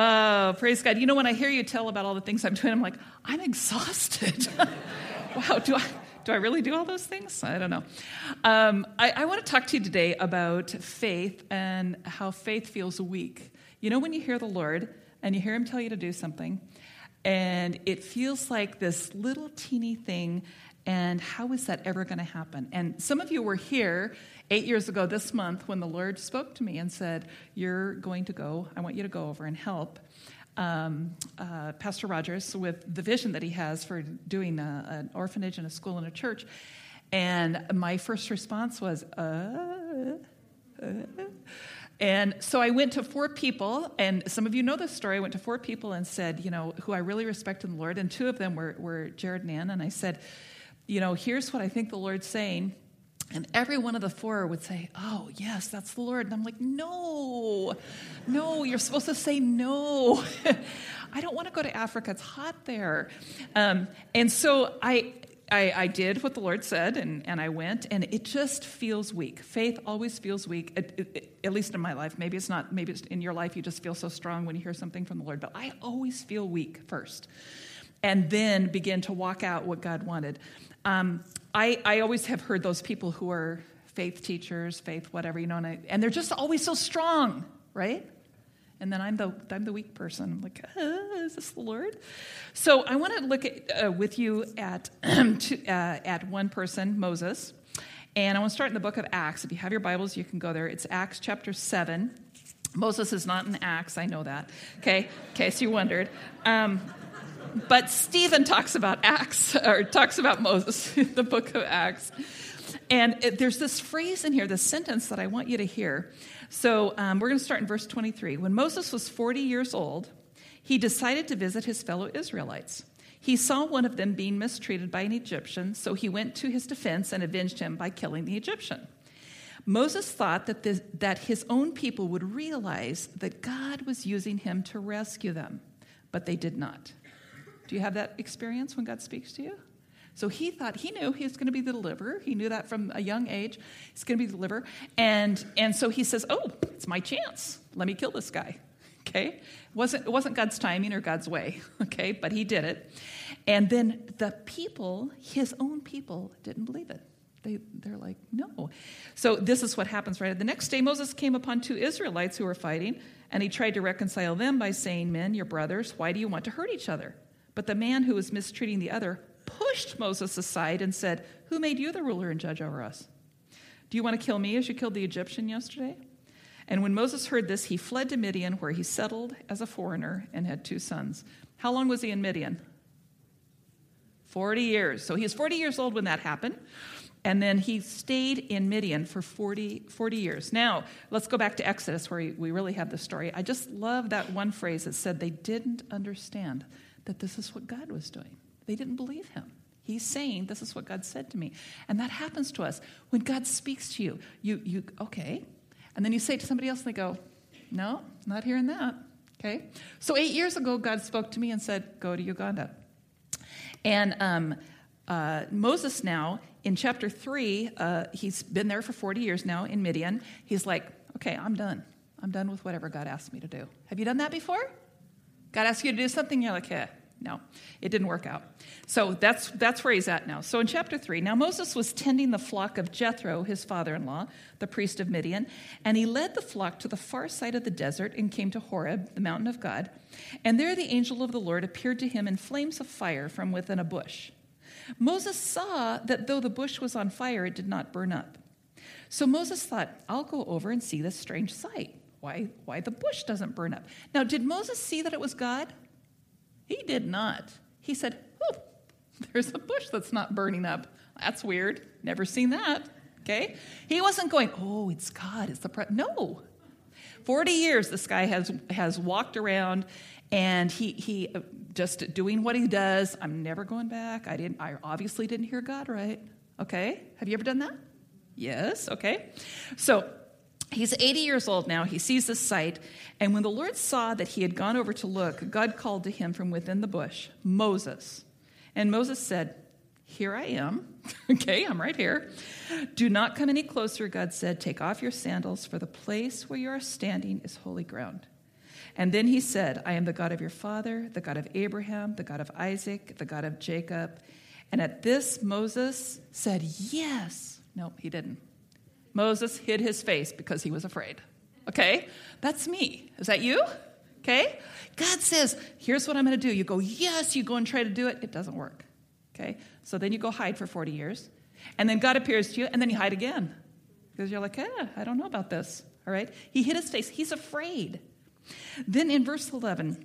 Oh, praise God. You know, when I hear you tell about all the things I'm doing, I'm like, I'm exhausted. Wow, do I really do all those things? I don't know. I want to talk to you today about faith and how faith feels weak. You know, when you hear the Lord and you hear him tell you to do something, and it feels like this little teeny thing, and how is that ever going to happen? And some of you were here 8 years ago this month when the Lord spoke to me and said, you're going to go, I want you to go over and help Pastor Rogers with the vision that he has for doing an orphanage and a school and a church. And my first response was, And so I went to four people, and some of you know this story. I went to four people and said, you know, who I really respect in the Lord, and two of them were Jared and Ann, and I said, you know, here's what I think the Lord's saying. And every one of the four would say, oh, yes, that's the Lord. And I'm like, no, you're supposed to say no. I don't want to go to Africa. It's hot there. And so I did what the Lord said, and I went, and it just feels weak. Faith always feels weak, at least in my life. Maybe it's not. Maybe it's in your life you just feel so strong when you hear something from the Lord. But I always feel weak first, and then begin to walk out what God wanted. I always have heard those people who are faith teachers, faith whatever, you know, and they're just always so strong, right? And then I'm the weak person. I'm like, is this the Lord? So I want to look at, with you at one person, Moses. And I want to start in the book of Acts. If you have your Bibles, you can go there. It's Acts chapter 7. Moses is not in Acts. I know that. Okay, in case you wondered. But Stephen talks about Acts, or talks about Moses in the book of Acts. And there's this phrase in here, this sentence that I want you to hear. So we're going to start in verse 23. When Moses was 40 years old, he decided to visit his fellow Israelites. He saw one of them being mistreated by an Egyptian, so he went to his defense and avenged him by killing the Egyptian. Moses thought that his own people would realize that God was using him to rescue them, but they did not. Do you have that experience when God speaks to you? So he thought, he knew he was going to be the deliverer. He knew that from a young age. He's going to be the deliverer. And so he says, oh, it's my chance. Let me kill this guy. Okay? It wasn't God's timing or God's way. Okay? But he did it. And then the people, his own people, didn't believe it. They're like, no. So this is what happens, right? The next day, Moses came upon two Israelites who were fighting, and he tried to reconcile them by saying, men, your brothers, why do you want to hurt each other? But the man who was mistreating the other pushed Moses aside and said, who made you the ruler and judge over us? Do you want to kill me as you killed the Egyptian yesterday? And when Moses heard this, he fled to Midian, where he settled as a foreigner and had two sons. How long was he in Midian? 40 years. So he was 40 years old when that happened. And then he stayed in Midian for 40 years. Now, let's go back to Exodus, where we really have the story. I just love that one phrase that said they didn't understand that this is what God was doing. They didn't believe him. He's saying, this is what God said to me. And that happens to us. When God speaks to you, you okay. And then you say it to somebody else, and they go, no, not hearing that. Okay? So 8 years ago, God spoke to me and said, go to Uganda. And Moses now, in chapter 3, he's been there for 40 years now in Midian. He's like, okay, I'm done. I'm done with whatever God asked me to do. Have you done that before? God asks you to do something, you're like, hey. No, it didn't work out. So that's where he's at now. So in chapter 3, now Moses was tending the flock of Jethro, his father-in-law, the priest of Midian, and he led the flock to the far side of the desert and came to Horeb, the mountain of God. And there the angel of the Lord appeared to him in flames of fire from within a bush. Moses saw that though the bush was on fire, it did not burn up. So Moses thought, I'll go over and see this strange sight. Why the bush doesn't burn up? Now, did Moses see that it was God? He did not. He said, oh, there's a bush that's not burning up. That's weird. Never seen that. Okay? He wasn't going, oh, it's God. It's the... No. 40 years this guy has walked around, and he just doing what he does. I'm never going back. I obviously didn't hear God right. Okay? Have you ever done that? Yes. Okay. So... He's 80 years old now. He sees this sight. And when the Lord saw that he had gone over to look, God called to him from within the bush, Moses. And Moses said, here I am. Okay, I'm right here. Do not come any closer, God said. Take off your sandals, for the place where you are standing is holy ground. And then he said, I am the God of your father, the God of Abraham, the God of Isaac, the God of Jacob. And at this, Moses said, yes. Nope, he didn't. Moses hid his face because he was afraid. Okay? That's me. Is that you? Okay? God says, here's what I'm going to do. You go, yes. You go and try to do it. It doesn't work. Okay? So then you go hide for 40 years. And then God appears to you, and then you hide again. Because you're like, I don't know about this. All right? He hid his face. He's afraid. Then in verse 11,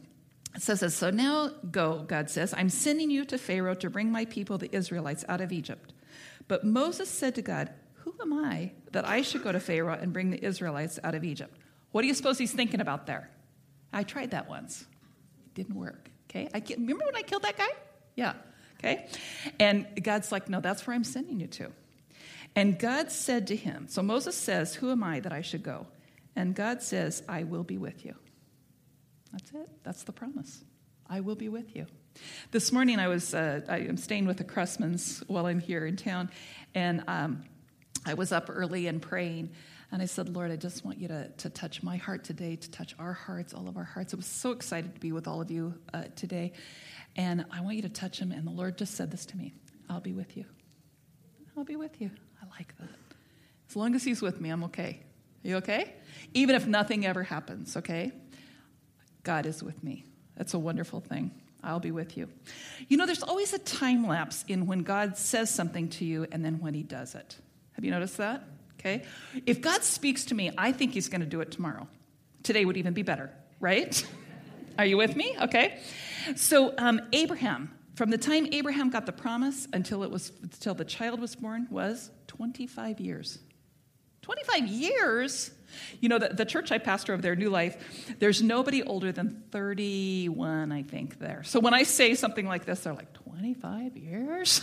it says this, so now go, God says, I'm sending you to Pharaoh to bring my people, the Israelites, out of Egypt. But Moses said to God, who am I that I should go to Pharaoh and bring the Israelites out of Egypt? What do you suppose he's thinking about there? I tried that once. It didn't work. Okay? Remember when I killed that guy? Yeah. Okay? And God's like, no, that's where I'm sending you to. And God said to him, so Moses says, who am I that I should go? And God says, I will be with you. That's it. That's the promise. I will be with you. This morning I am staying with the Cressmans while I'm here in town, and I was up early and praying, and I said, Lord, I just want you to touch my heart today, to touch our hearts, all of our hearts. I was so excited to be with all of you today, and I want you to touch them, and the Lord just said this to me, I'll be with you. I'll be with you. I like that. As long as he's with me, I'm okay. Are you okay? Even if nothing ever happens, okay? God is with me. That's a wonderful thing. I'll be with you. You know, there's always a time lapse in when God says something to you and then when he does it. Have you noticed that? Okay. If God speaks to me, I think he's going to do it tomorrow. Today would even be better, right? Are you with me? Okay. So Abraham, from the time Abraham got the promise until the child was born was 25 years. 25 years? You know, the church I pastor of their New Life, there's nobody older than 31, I think, there. So when I say something like this, they're like, 25 years?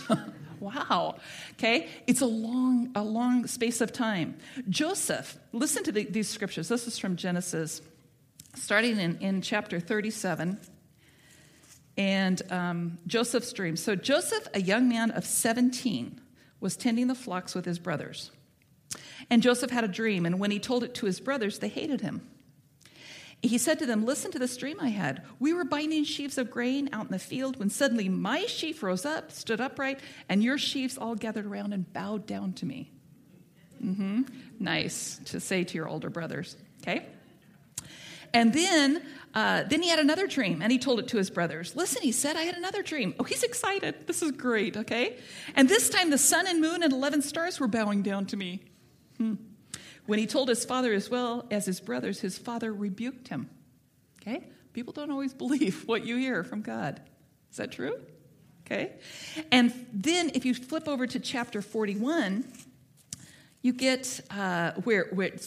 Wow. Okay? It's a long space of time. Joseph, listen to these scriptures. This is from Genesis, starting in chapter 37, and Joseph's dream. So Joseph, a young man of 17, was tending the flocks with his brothers. And Joseph had a dream, and when he told it to his brothers, they hated him. He said to them, listen to this dream I had. We were binding sheaves of grain out in the field when suddenly my sheaf rose up, stood upright, and your sheaves all gathered around and bowed down to me. Mm-hmm. Nice to say to your older brothers, okay? And then he had another dream, and he told it to his brothers. Listen, he said, I had another dream. Oh, he's excited. This is great, okay? And this time the sun and moon and 11 stars were bowing down to me. When he told his father as well as his brothers, his father rebuked him. Okay? People don't always believe what you hear from God. Is that true? Okay? And then if you flip over to chapter 41, you get so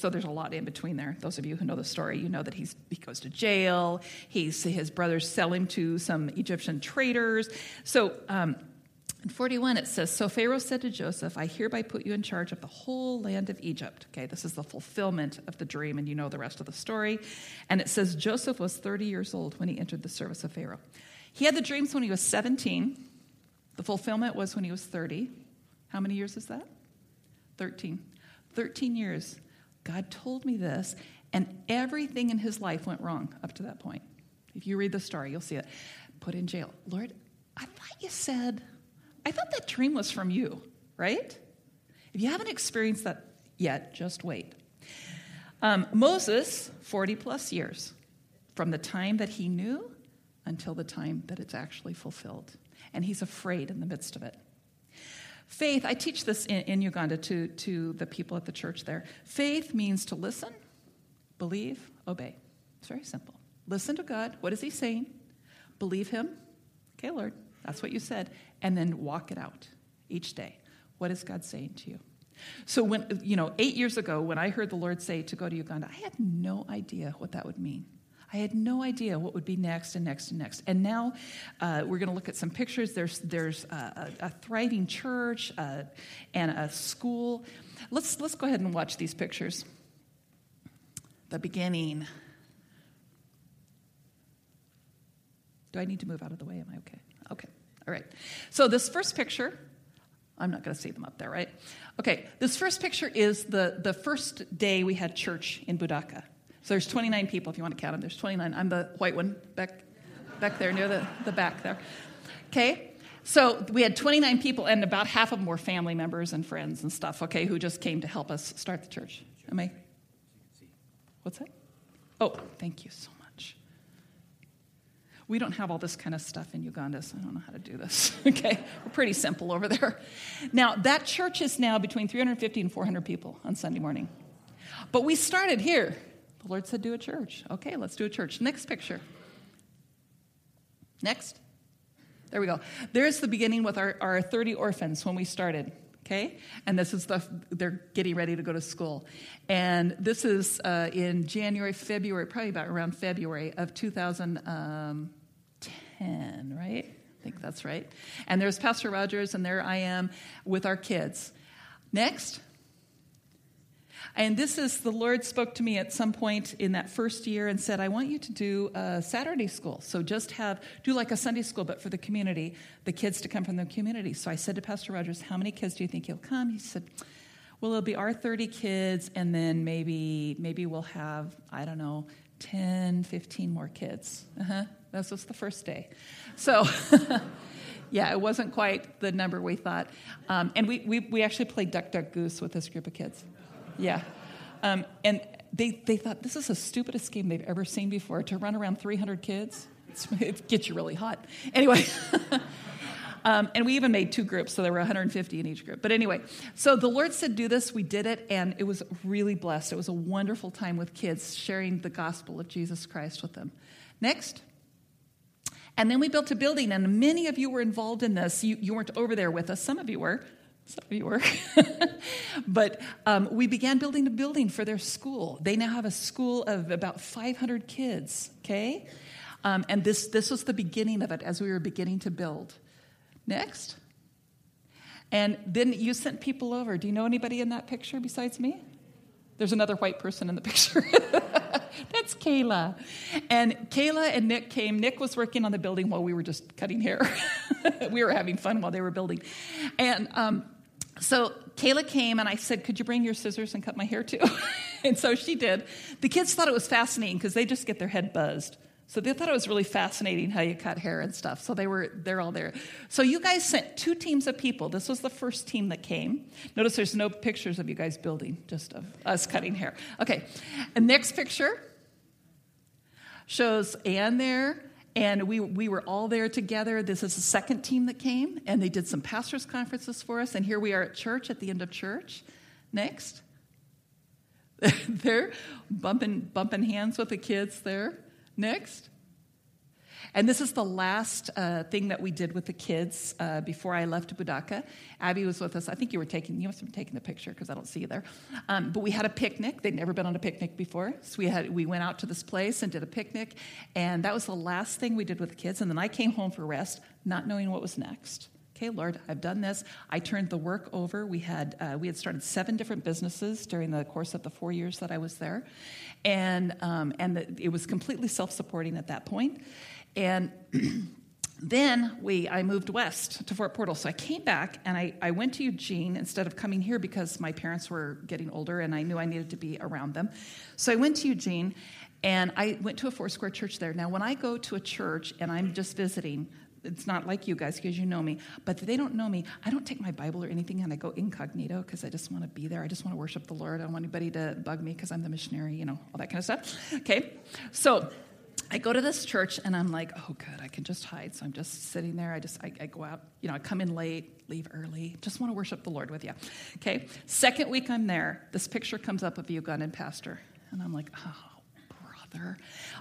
there's a lot in between there. Those of you who know the story, you know that he goes to jail. His brothers sell him to some Egyptian traders. So in 41, it says, so Pharaoh said to Joseph, I hereby put you in charge of the whole land of Egypt. Okay, this is the fulfillment of the dream, and you know the rest of the story. And it says Joseph was 30 years old when he entered the service of Pharaoh. He had the dreams when he was 17. The fulfillment was when he was 30. How many years is that? 13 years. God told me this, and everything in his life went wrong up to that point. If you read the story, you'll see it. Put in jail. Lord, I thought that dream was from you, right? If you haven't experienced that yet, just wait. Moses, 40-plus years, from the time that he knew until the time that it's actually fulfilled. And he's afraid in the midst of it. Faith, I teach this in Uganda to the people at the church there. Faith means to listen, believe, obey. It's very simple. Listen to God. What is he saying? Believe him. Okay, Lord. That's what you said. And then walk it out each day. What is God saying to you? So when, 8 years ago, when I heard the Lord say to go to Uganda, I had no idea what that would mean. I had no idea what would be next and next and next. And now we're going to look at some pictures. There's a thriving church and a school. Let's go ahead and watch these pictures. The beginning. Do I need to move out of the way? Am I okay? Okay, all right. So this first picture, I'm not going to see them up there, right? Okay, this first picture is the first day we had church in Budaka. So there's 29 people, if you want to count them. There's 29. I'm the white one back there near the back there. Okay? So we had 29 people, and about half of them were family members and friends and stuff, okay, who just came to help us start the church. Am I? What's that? Oh, thank you so much. We don't have all this kind of stuff in Uganda, so I don't know how to do this, okay? We're pretty simple over there. Now, that church is now between 350 and 400 people on Sunday morning. But we started here. The Lord said, do a church. Okay, let's do a church. Next picture. Next. There we go. There's the beginning with our 30 orphans when we started, okay? And this is they're getting ready to go to school. And this is in January, February, probably about around February of 2010, right? I think that's right. And there's Pastor Rogers, and there I am with our kids. Next. And this is, the Lord spoke to me at some point in that first year and said, I want you to do a Saturday school. So just do like a Sunday school, but for the community, the kids to come from the community. So I said to Pastor Rogers, how many kids do you think you'll come? He said, well, it'll be our 30 kids, and then maybe we'll have, I don't know, 10, 15 more kids. That was the first day. So... Yeah, it wasn't quite the number we thought. And we actually played Duck, Duck, Goose with this group of kids. Yeah. And they thought, this is the stupidest game they've ever seen before, to run around 300 kids. It gets you really hot. Anyway. And we even made two groups, so there were 150 in each group. But anyway, so the Lord said, do this. We did it, and it was really blessed. It was a wonderful time with kids, sharing the gospel of Jesus Christ with them. Next. And then we built a building, and many of you were involved in this. You weren't over there with us. Some of you were. But we began building a building for their school. They now have a school of about 500 kids, okay? And this was the beginning of it as we were beginning to build. Next. And then you sent people over. Do you know anybody in that picture besides me? There's another white person in the picture. That's Kayla. And Kayla and Nick came. Nick was working on the building while we were just cutting hair. We were having fun while they were building. And so Kayla came, and I said, could you bring your scissors and cut my hair too? And so she did. The kids thought it was fascinating because they just get their head buzzed. So they thought it was really fascinating how you cut hair and stuff. So they're all there. So you guys sent two teams of people. This was the first team that came. Notice there's no pictures of you guys building, just of us cutting hair. Okay, and next picture shows Ann there, and we were all there together. This is the second team that came, and they did some pastors' conferences for us, and here we are at church, at the end of church. Next. They're bumping hands with the kids there. Next. And this is the last thing that we did with the kids before I left Budaka. Abby was with us. I think you must have been taking the picture because I don't see you there. But we had a picnic. They'd never been on a picnic before. So we went out to this place and did a picnic. And that was the last thing we did with the kids. And then I came home for rest, not knowing what was next. Okay, Lord, I've done this. I turned the work over. We had started 7 different businesses during the course of the 4 years that I was there, and it was completely self-supporting at that point. And then I moved west to Fort Portal. So I came back, and I went to Eugene instead of coming here because my parents were getting older, and I knew I needed to be around them. So I went to Eugene, and I went to a 4-square church there. Now, when I go to a church and I'm just visiting, it's not like you guys because you know me, but they don't know me. I don't take my Bible or anything, and I go incognito because I just want to be there. I just want to worship the Lord. I don't want anybody to bug me because I'm the missionary, all that kind of stuff. Okay, so I go to this church, and I'm like, oh, good, I can just hide. So I'm just sitting there. I go out. I come in late, leave early. Just want to worship the Lord with you. Okay, second week I'm there. This picture comes up of a Ugandan pastor, and I'm like, oh.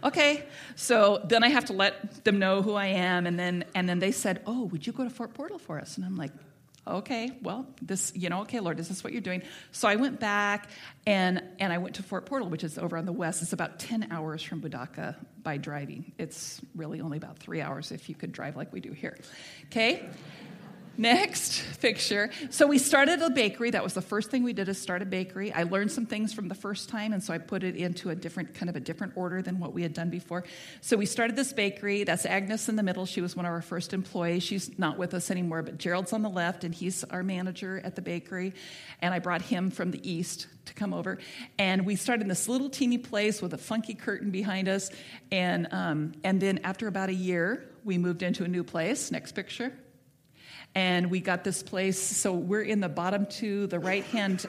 Okay, so then I have to let them know who I am, and then they said, oh, would you go to Fort Portal for us? And I'm like, okay, well, this, okay, Lord, is this what you're doing? So I went back, and I went to Fort Portal, which is over on the west. It's about 10 hours from Budaka by driving. It's really only about 3 hours if you could drive like we do here, okay? Next picture. So we started a bakery. That was the first thing we did, is start a bakery. I learned some things from the first time, and so I put it into a different, kind of a different order than what we had done before. So we started this bakery. That's Agnes in the middle. She was one of our first employees. She's not with us anymore, but Gerald's on the left, and he's our manager at the bakery. And I brought him from the east to come over. And we started in this little teeny place with a funky curtain behind us. And then after about a year, we moved into a new place. Next picture. And we got this place, so we're in the bottom two, the right-hand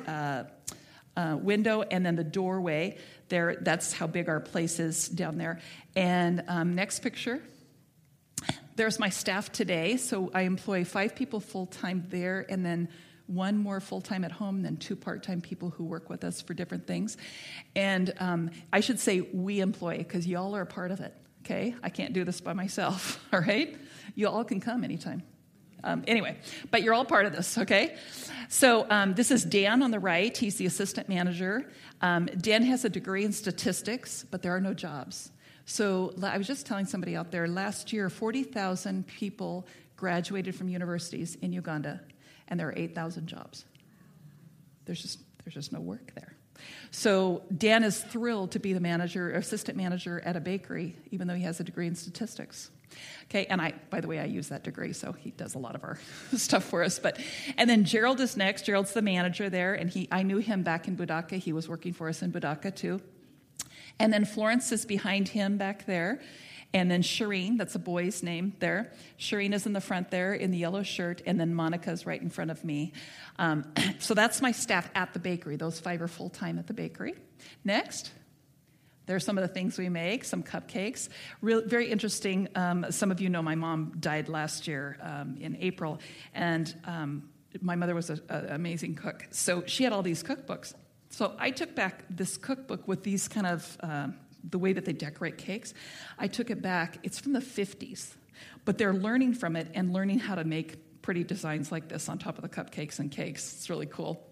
window, and then the doorway there. That's how big our place is down there. And next picture. There's my staff today. So I employ 5 people full-time there, and then 1 more full-time at home, then 2 part-time people who work with us for different things. And I should say we employ, because y'all are a part of it, okay? I can't do this by myself, all right? You all can come anytime. Anyway, but you're all part of this, okay? So this is Dan on the right. He's the assistant manager. Dan has a degree in statistics, but there are no jobs. So I was just telling somebody out there, last year, 40,000 people graduated from universities in Uganda, and there are 8,000 jobs. There's just no work there. So Dan is thrilled to be the manager, assistant manager at a bakery, even though he has a degree in statistics. Okay, and by the way, I use that degree, so he does a lot of our stuff for us. And then Gerald is next. Gerald's the manager there, and I knew him back in Budaka. He was working for us in Budaka, too. And then Florence is behind him back there. And then Shireen, that's a boy's name there. Shireen is in the front there in the yellow shirt, and then Monica's right in front of me. So that's my staff at the bakery. Those 5 are full-time at the bakery. Next. There are some of the things we make, some cupcakes. Very interesting. Some of you know my mom died last year in April, and my mother was an amazing cook. So she had all these cookbooks. So I took back this cookbook with these kind of, the way that they decorate cakes. I took it back. It's from the 50s, but they're learning from it and learning how to make pretty designs like this on top of the cupcakes and cakes. It's really cool.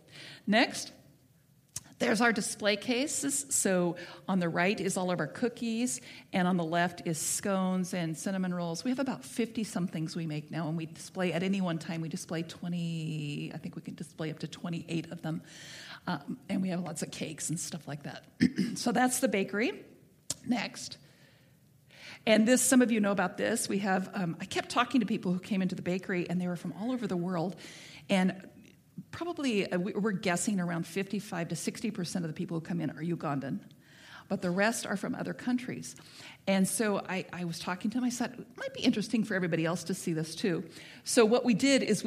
Next. There's our display cases. So on the right is all of our cookies, and on the left is scones and cinnamon rolls. We have about 50-some things we make now, and we display, at any one time, we display 20, I think we can display up to 28 of them. And we have lots of cakes and stuff like that. So that's the bakery. Next. And this, some of you know about this. We have, I kept talking to people who came into the bakery, and they were from all over the world, and probably, we're guessing around 55 to 60% of the people who come in are Ugandan, but the rest are from other countries. And so I was talking to them. I said, it might be interesting for everybody else to see this too. So what we did is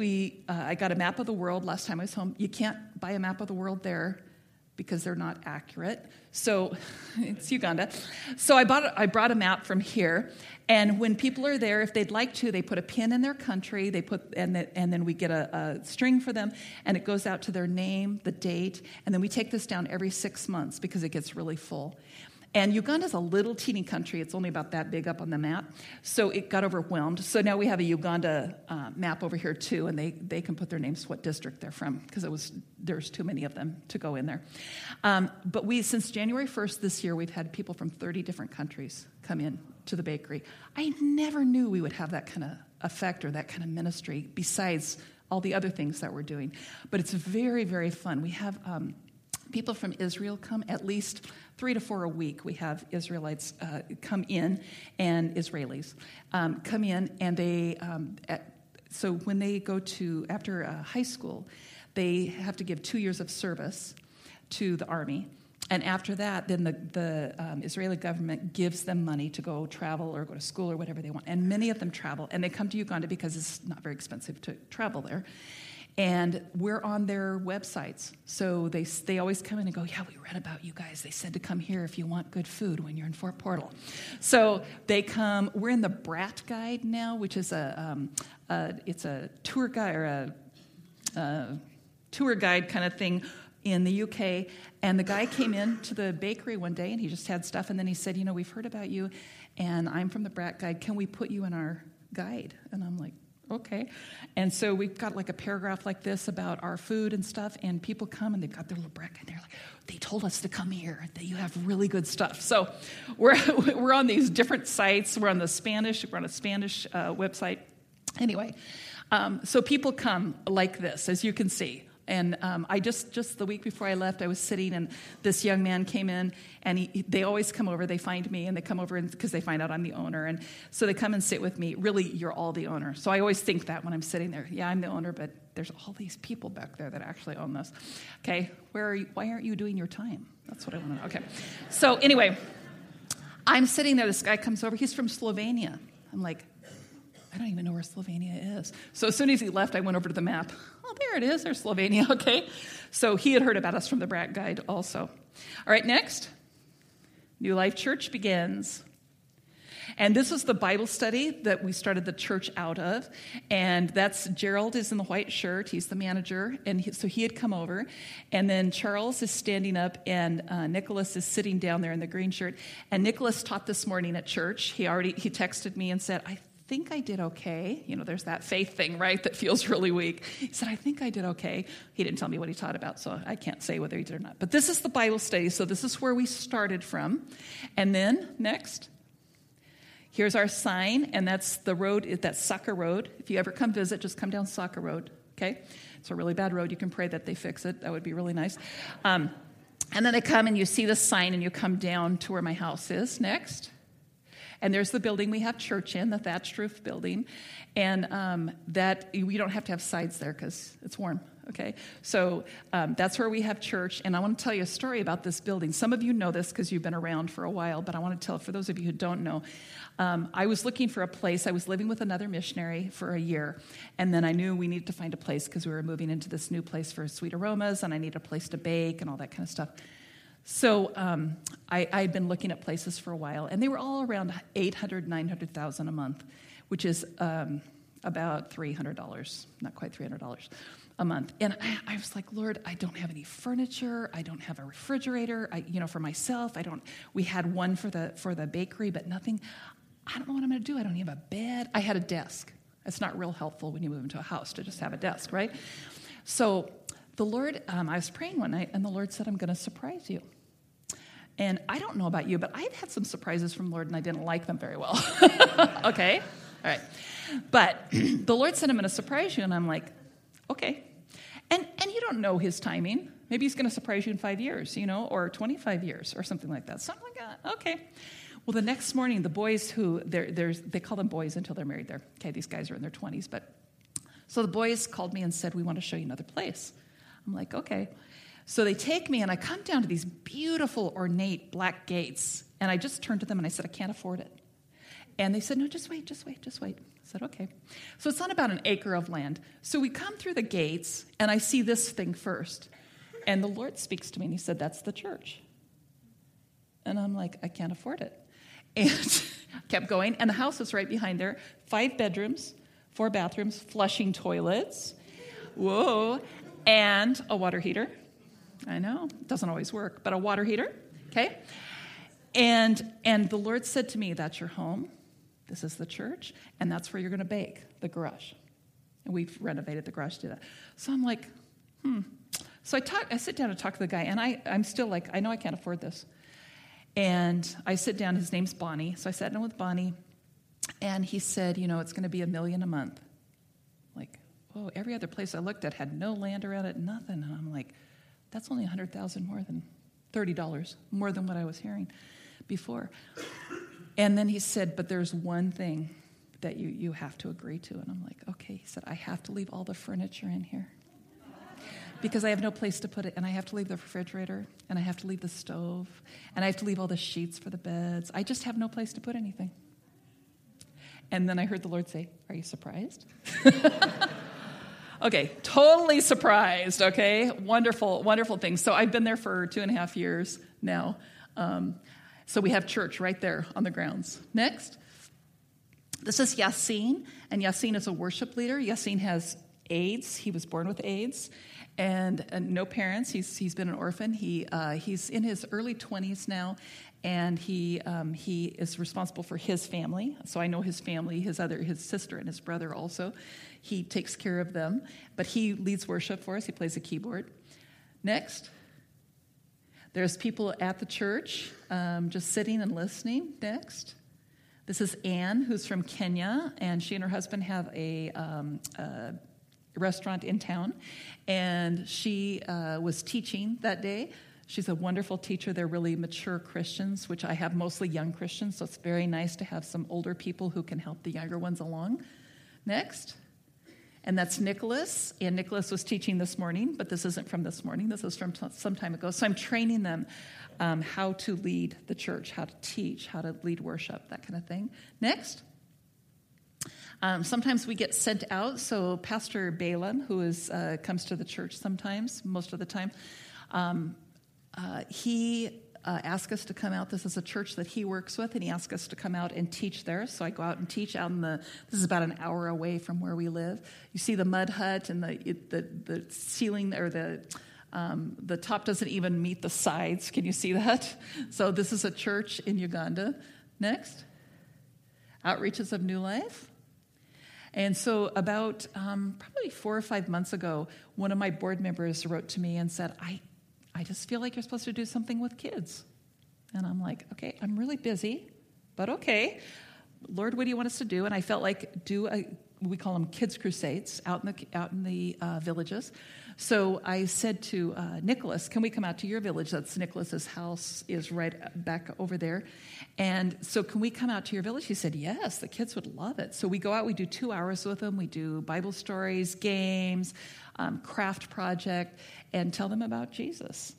I got a map of the world last time I was home. You can't buy a map of the world there because they're not accurate. So it's Uganda. So I brought a map from here, and when people are there, if they'd like to, they put a pin in their country, and then we get a string for them, and it goes out to their name, the date, and then we take this down every 6 months because it gets really full. And Uganda's a little teeny country. It's only about that big up on the map. So it got overwhelmed. So now we have a Uganda map over here, too, and they can put their names, what district they're from, because there's too many of them to go in there. But since January 1st this year, we've had people from 30 different countries come in to the bakery. I never knew we would have that kind of effect or that kind of ministry, besides all the other things that we're doing. But it's very, very fun. We have people from Israel come, at least 3 to 4 a week. We have Israelites come in, and Israelis come in, and they, so when they go to, after high school, they have to give 2 years of service to the army. And after that, then the Israeli government gives them money to go travel or go to school or whatever they want. And many of them travel, and they come to Uganda because it's not very expensive to travel there. And we're on their websites. So they always come in and go, yeah, we read about you guys. They said to come here if you want good food when you're in Fort Portal. So they come. We're in the Bradt Guide now, which is it's a tour guide, or a tour guide kind of thing in the UK. And the guy came in to the bakery one day, and he just had stuff. And then he said, we've heard about you, and I'm from the Bradt Guide. Can we put you in our guide? And I'm like, okay. And so we've got like a paragraph like this about our food and stuff, and people come and they've got their little bracket, and they're like, they told us to come here, that you have really good stuff. So we're on these different sites. We're on a Spanish website. Anyway, So people come like this, as you can see. And I just the week before I left, I was sitting, and this young man came in, and they always come over. They find me, and they come over because they find out I'm the owner. And so they come and sit with me. Really, you're all the owner. So I always think that when I'm sitting there. Yeah, I'm the owner, but there's all these people back there that actually own this. Okay, where are you? Why aren't you doing your time? That's what I want to know. Okay. So anyway, I'm sitting there. This guy comes over. He's from Slovenia. I'm like, I don't even know where Slovenia is. So as soon as he left, I went over to the map. Oh, there it is. There's Slovenia. Okay. So he had heard about us from the Bradt Guide also. All right, next. New Life Church begins. And this is the Bible study that we started the church out of. And that's Gerald is in the white shirt. He's the manager. And so he had come over. And then Charles is standing up, and Nicholas is sitting down there in the green shirt. And Nicholas taught this morning at church. He texted me and said, I think I did okay. You know, there's that faith thing, right, that feels really weak. He said, I think I did okay. He didn't tell me what he taught about, so I can't say whether he did or not. But this is the Bible study, so this is where we started from. And then, next, here's our sign, and that's the road, that's Saka Road. If you ever come visit, just come down Saka Road, okay? It's a really bad road. You can pray that they fix it. That would be really nice. And then I come, and you see the sign, and you come down to where my house is. Next. And there's the building we have church in, the thatched roof building. And that we don't have to have sides there because it's warm, okay? So that's where we have church. And I want to tell you a story about this building. Some of you know this because you've been around for a while, but I want to tell, for those of you who don't know, I was looking for a place. I was living with another missionary for a year. And then I knew we needed to find a place because we were moving into this new place for Sweet Aromas, and I needed a place to bake and all that kind of stuff. So I'd been looking at places for a while, and they were all around $800,000, $900,000 a month, which is about $300, not quite $300 a month. And I was like, Lord, I don't have any furniture. I don't have a refrigerator. For myself, I don't. We had one for the bakery, but nothing. I don't know what I'm going to do. I don't have a bed. I had a desk. It's not real helpful when you move into a house to just have a desk, right? So the Lord, I was praying one night, and the Lord said, I'm going to surprise you. And I don't know about you, but I've had some surprises from the Lord, and I didn't like them very well. Okay? All right. But the Lord said, I'm going to surprise you. And I'm like, okay. And you don't know his timing. Maybe he's going to surprise you in 5 years, or 25 years or something like that. Something like that. Okay. Well, the next morning, the boys they call them boys until they're married there. Okay, these guys are in their 20s. But so the boys called me and said, we want to show you another place. I'm like, okay. So they take me, and I come down to these beautiful, ornate black gates, and I just turned to them, and I said, I can't afford it. And they said, no, just wait. I said, okay. So it's on about an acre of land. So we come through the gates, and I see this thing first. And the Lord speaks to me, and he said, that's the church. And I'm like, I can't afford it. And kept going, and the house is right behind there, 5 bedrooms, 4 bathrooms, flushing toilets. Whoa. And a water heater. I know, it doesn't always work, but a water heater, okay? And the Lord said to me, that's your home, this is the church, and that's where you're going to bake, the garage. And we've renovated the garage to do that. So I'm like, So I sit down and talk to the guy, and I'm still like, I know I can't afford this. And I sit down, his name's Bonnie. So I sat down with Bonnie, and he said, it's going to be $1 million a month. Like, oh, every other place I looked at had no land around it, nothing. And I'm like, that's only $100,000 more than $30, more than what I was hearing before. And then he said, but there's one thing that you have to agree to. And I'm like, okay. He said, I have to leave all the furniture in here because I have no place to put it. And I have to leave the refrigerator, and I have to leave the stove, and I have to leave all the sheets for the beds. I just have no place to put anything. And then I heard the Lord say, are you surprised? Okay, totally surprised, okay? Wonderful, wonderful thing. So I've been there for 2.5 years now. So we have church right there on the grounds. Next. This is Yasin, and Yasin is a worship leader. Yasin has AIDS. He was born with AIDS, and no parents. He's been an orphan. He's in his early 20s now, and he is responsible for his family. So I know his family, his sister and his brother also. He takes care of them, but he leads worship for us. He plays the keyboard. Next, there's people at the church just sitting and listening. Next, This is Ann, who's from Kenya, and she and her husband have a restaurant in town, and she was teaching that day. She's a wonderful teacher. They're really mature Christians, which I have mostly young Christians, so it's very nice to have some older people who can help the younger ones along. Next. And that's Nicholas. And Nicholas was teaching this morning, but this isn't from this morning. This is from some time ago. So I'm training them how to lead the church, how to teach, how to lead worship, that kind of thing. Next. Sometimes we get sent out. So Pastor Balaam, who is comes to the church sometimes, most of the time, he asked us to come out. This is a church that he works with, and he asked us to come out and teach there. So I go out and teach out in the, this is about an hour away from where we live. You see the mud hut, and the ceiling, or the top doesn't even meet the sides. Can you see that? So this is a church in Uganda. Next. Outreaches of New Life. And so about probably 4 or 5 months ago, one of my board members wrote to me and said, I just feel like you're supposed to do something with kids. And I'm like, okay, I'm really busy, but okay. Lord, what do you want us to do? And I felt like we call them kids crusades out in the villages. So I said to Nicholas, can we come out to your village? That's Nicholas's house is right back over there. And so can we come out to your village? He said, yes, the kids would love it. So we go out, we do 2 hours with them. We do Bible stories, games, craft project, and tell them about Jesus.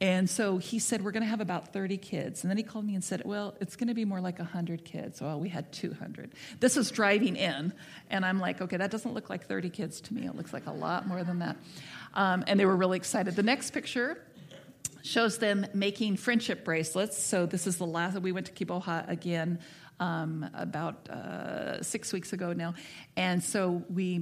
And so he said, we're going to have about 30 kids. And then he called me and said, well, it's going to be more like 100 kids. Well, we had 200. This is driving in. And I'm like, okay, that doesn't look like 30 kids to me. It looks like a lot more than that. And they were really excited. The next picture shows them making friendship bracelets. So this is the last, we went to Kiboha again about 6 weeks ago now. And so we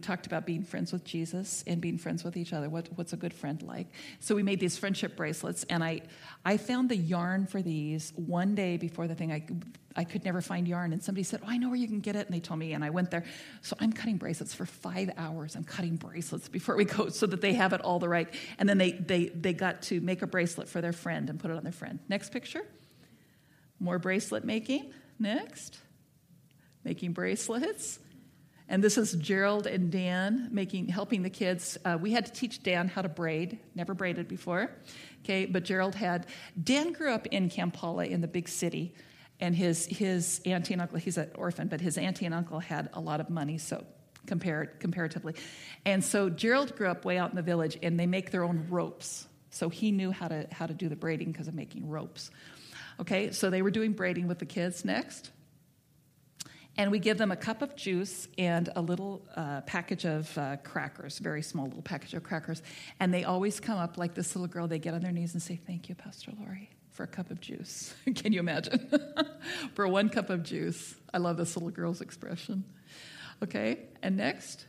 talked about being friends with Jesus and being friends with each other. What's a good friend like? So we made these friendship bracelets, and I found the yarn for these one day before the thing. I could never find yarn, and somebody said, oh, I know where you can get it, and they told me, and I went there. So I'm cutting bracelets for 5 hours. I'm cutting bracelets before we go so that they have it all the right. And then they got to make a bracelet for their friend and put it on their friend. Next picture. More bracelet making. Next, making bracelets. And this is Gerald and Dan helping the kids. We had to teach Dan how to braid, never braided before. Okay, but Dan grew up in Kampala in the big city, and his auntie and uncle, he's an orphan, but his auntie and uncle had a lot of money, so comparatively. And so Gerald grew up way out in the village, and they make their own ropes. So he knew how to do the braiding because of making ropes. Okay, so they were doing braiding with the kids. Next. And we give them a cup of juice and a little package of crackers, very small little package of crackers. And they always come up like this little girl. They get on their knees and say, thank you, Pastor Lori, for a cup of juice. Can you imagine? For one cup of juice. I love this little girl's expression. Okay, and next.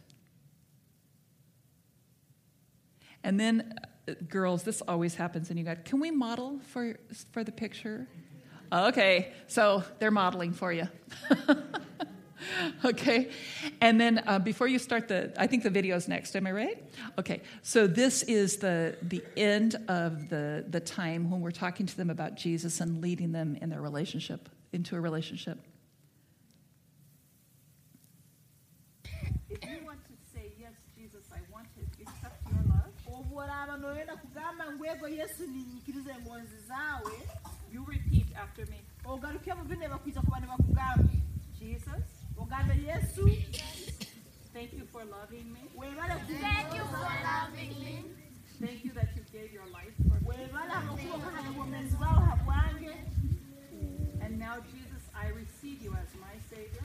And then... girls, this always happens, and you got, can we model for the picture? Okay, so they're modeling for you. Okay, and then before you start I think the video's next, am I right? Okay, so this is the end of the time when we're talking to them about Jesus and leading them in their relationship, into a relationship. You repeat after me. Jesus. Thank you for loving me. Thank you for loving me. Thank you that you gave your life for me. And now, Jesus, I receive you as my Savior.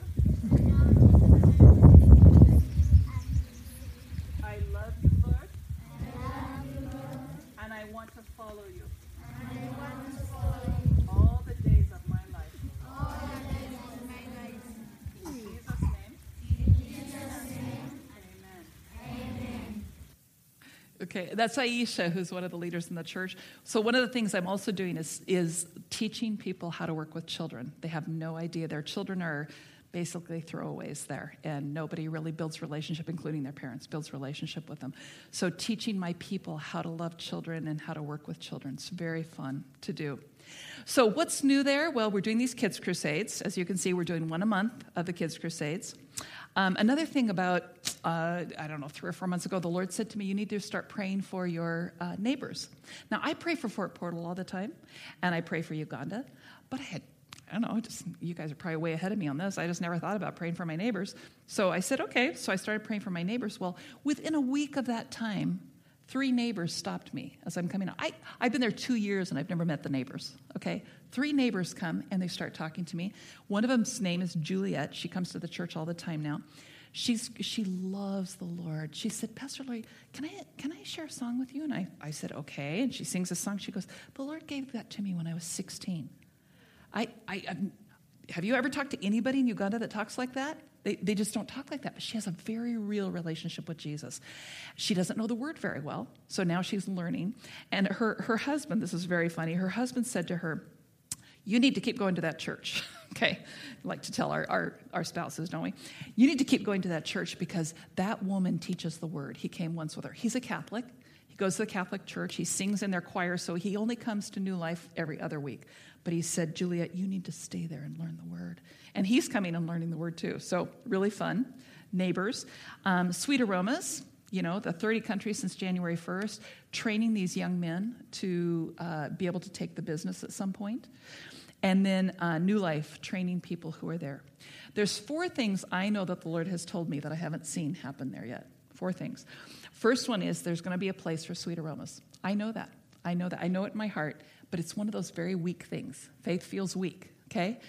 I love you, Lord. And I want to follow you. All the days of my life. In Jesus' name. Amen. Okay, that's Aisha, who's one of the leaders in the church. So one of the things I'm also doing is teaching people how to work with children. They have no idea. Their children are basically throwaways there, and nobody really builds relationship, including their parents, builds relationship with them. So teaching my people how to love children and how to work with children is very fun to do. So what's new there? Well, we're doing these kids' crusades. As you can see, we're doing one a month of the kids' crusades. Another thing about, 3 or 4 months ago, the Lord said to me, you need to start praying for your neighbors. Now, I pray for Fort Portal all the time, and I pray for Uganda, but you guys are probably way ahead of me on this. I just never thought about praying for my neighbors. So I said, okay. So I started praying for my neighbors. Well, within a week of that time, 3 neighbors stopped me as I'm coming out. I've been there 2 years, and I've never met the neighbors, okay? 3 neighbors come, and they start talking to me. One of them's name is Juliet. She comes to the church all the time now. She loves the Lord. She said, Pastor Lori, can I share a song with you? And I said, okay. And she sings a song. She goes, the Lord gave that to me when I was 16. Have you ever talked to anybody in Uganda that talks like that? They just don't talk like that, but she has a very real relationship with Jesus. She doesn't know the word very well, so now she's learning. And her husband, this is very funny, her husband said to her, you need to keep going to that church. Okay, I like to tell our spouses, don't we? You need to keep going to that church because that woman teaches the word. He came once with her. He's a Catholic. He goes to the Catholic church. He sings in their choir, so he only comes to New Life every other week. But he said, Juliet, you need to stay there and learn the word. And he's coming and learning the word too. So really fun. Neighbors. Sweet Aromas, the 30 countries since January 1st, training these young men to be able to take the business at some point. And then New Life, training people who are there. There's 4 things I know that the Lord has told me that I haven't seen happen there yet. 4 things. First one is there's going to be a place for Sweet Aromas. I know that. I know it in my heart. But it's one of those very weak things. Faith feels weak, okay?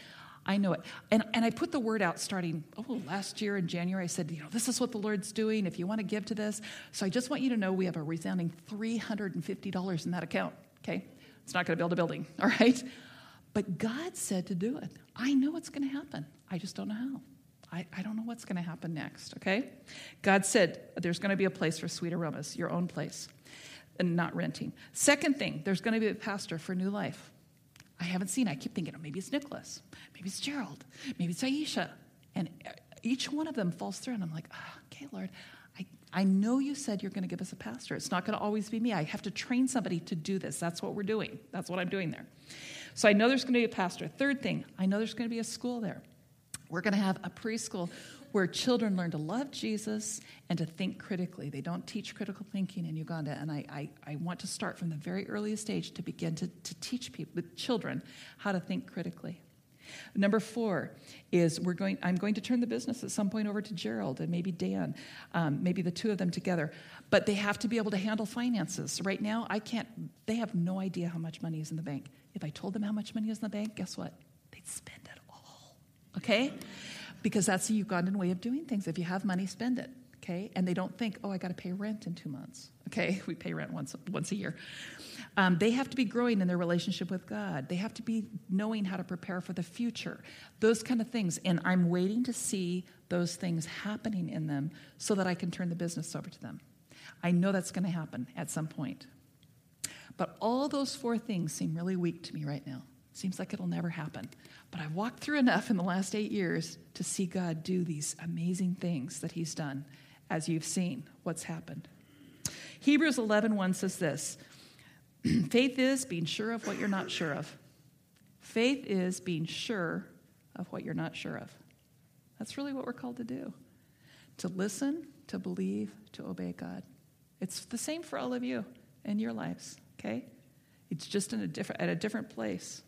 I know it. And I put the word out starting, last year in January. I said, this is what the Lord's doing if you want to give to this. So I just want you to know we have a resounding $350 in that account, okay? It's not going to build a building, all right? But God said to do it. I know it's going to happen. I just don't know how. I don't know what's going to happen next, okay? God said there's going to be a place for Sweet Aromas, your own place. And not renting. Second thing, there's going to be a pastor for New Life. I haven't seen. I keep thinking, maybe it's Nicholas. Maybe it's Gerald. Maybe it's Aisha. And each one of them falls through, and I'm like, okay, Lord, I know you said you're going to give us a pastor. It's not going to always be me. I have to train somebody to do this. That's what we're doing. That's what I'm doing there. So I know there's going to be a pastor. Third thing, I know there's going to be a school there. We're going to have a preschool where children learn to love Jesus and to think critically. They don't teach critical thinking in Uganda, and I want to start from the very earliest age to begin to teach children how to think critically. Number 4 is I'm going to turn the business at some point over to Gerald and maybe Dan, maybe the two of them together. But they have to be able to handle finances. Right now, they have no idea how much money is in the bank. If I told them how much money is in the bank, guess what? They'd spend it all, okay? Because that's the Ugandan way of doing things. If you have money, spend it, okay? And they don't think, I got to pay rent in 2 months, okay? We pay rent once a year. They have to be growing in their relationship with God. They have to be knowing how to prepare for the future, those kind of things. And I'm waiting to see those things happening in them so that I can turn the business over to them. I know that's going to happen at some point. But all those 4 things seem really weak to me right now. Seems like it'll never happen. But I've walked through enough in the last 8 years to see God do these amazing things that he's done, as you've seen what's happened. Hebrews 11:1 says this, faith is being sure of what you're not sure of. Faith is being sure of what you're not sure of. That's really what we're called to do, to listen, to believe, to obey God. It's the same for all of you in your lives, okay? It's just at a different place.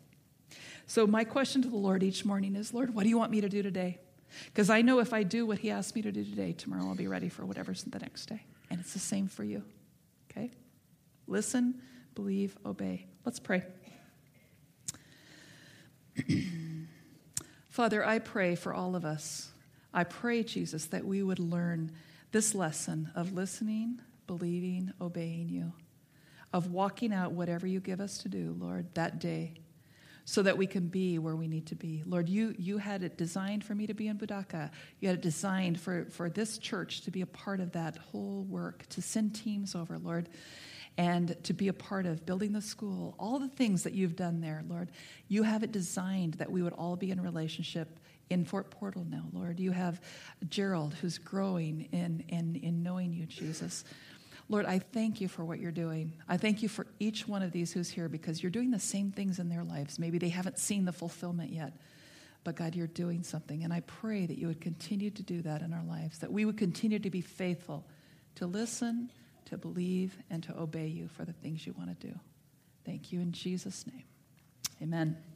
So my question to the Lord each morning is, Lord, what do you want me to do today? Because I know if I do what he asked me to do today, tomorrow I'll be ready for whatever's the next day. And it's the same for you, okay? Listen, believe, obey. Let's pray. Father, I pray for all of us. I pray, Jesus, that we would learn this lesson of listening, believing, obeying you, of walking out whatever you give us to do, Lord, that day, so that we can be where we need to be. Lord, you had it designed for me to be in Budaka. You had it designed for this church to be a part of that whole work, to send teams over, Lord, and to be a part of building the school, all the things that you've done there, Lord. You have it designed that we would all be in relationship in Fort Portal now, Lord. You have Gerald, who's growing in knowing you, Jesus. Lord, I thank you for what you're doing. I thank you for each one of these who's here, because you're doing the same things in their lives. Maybe they haven't seen the fulfillment yet, but God, you're doing something. And I pray that you would continue to do that in our lives, that we would continue to be faithful, to listen, to believe, and to obey you for the things you want to do. Thank you in Jesus' name. Amen.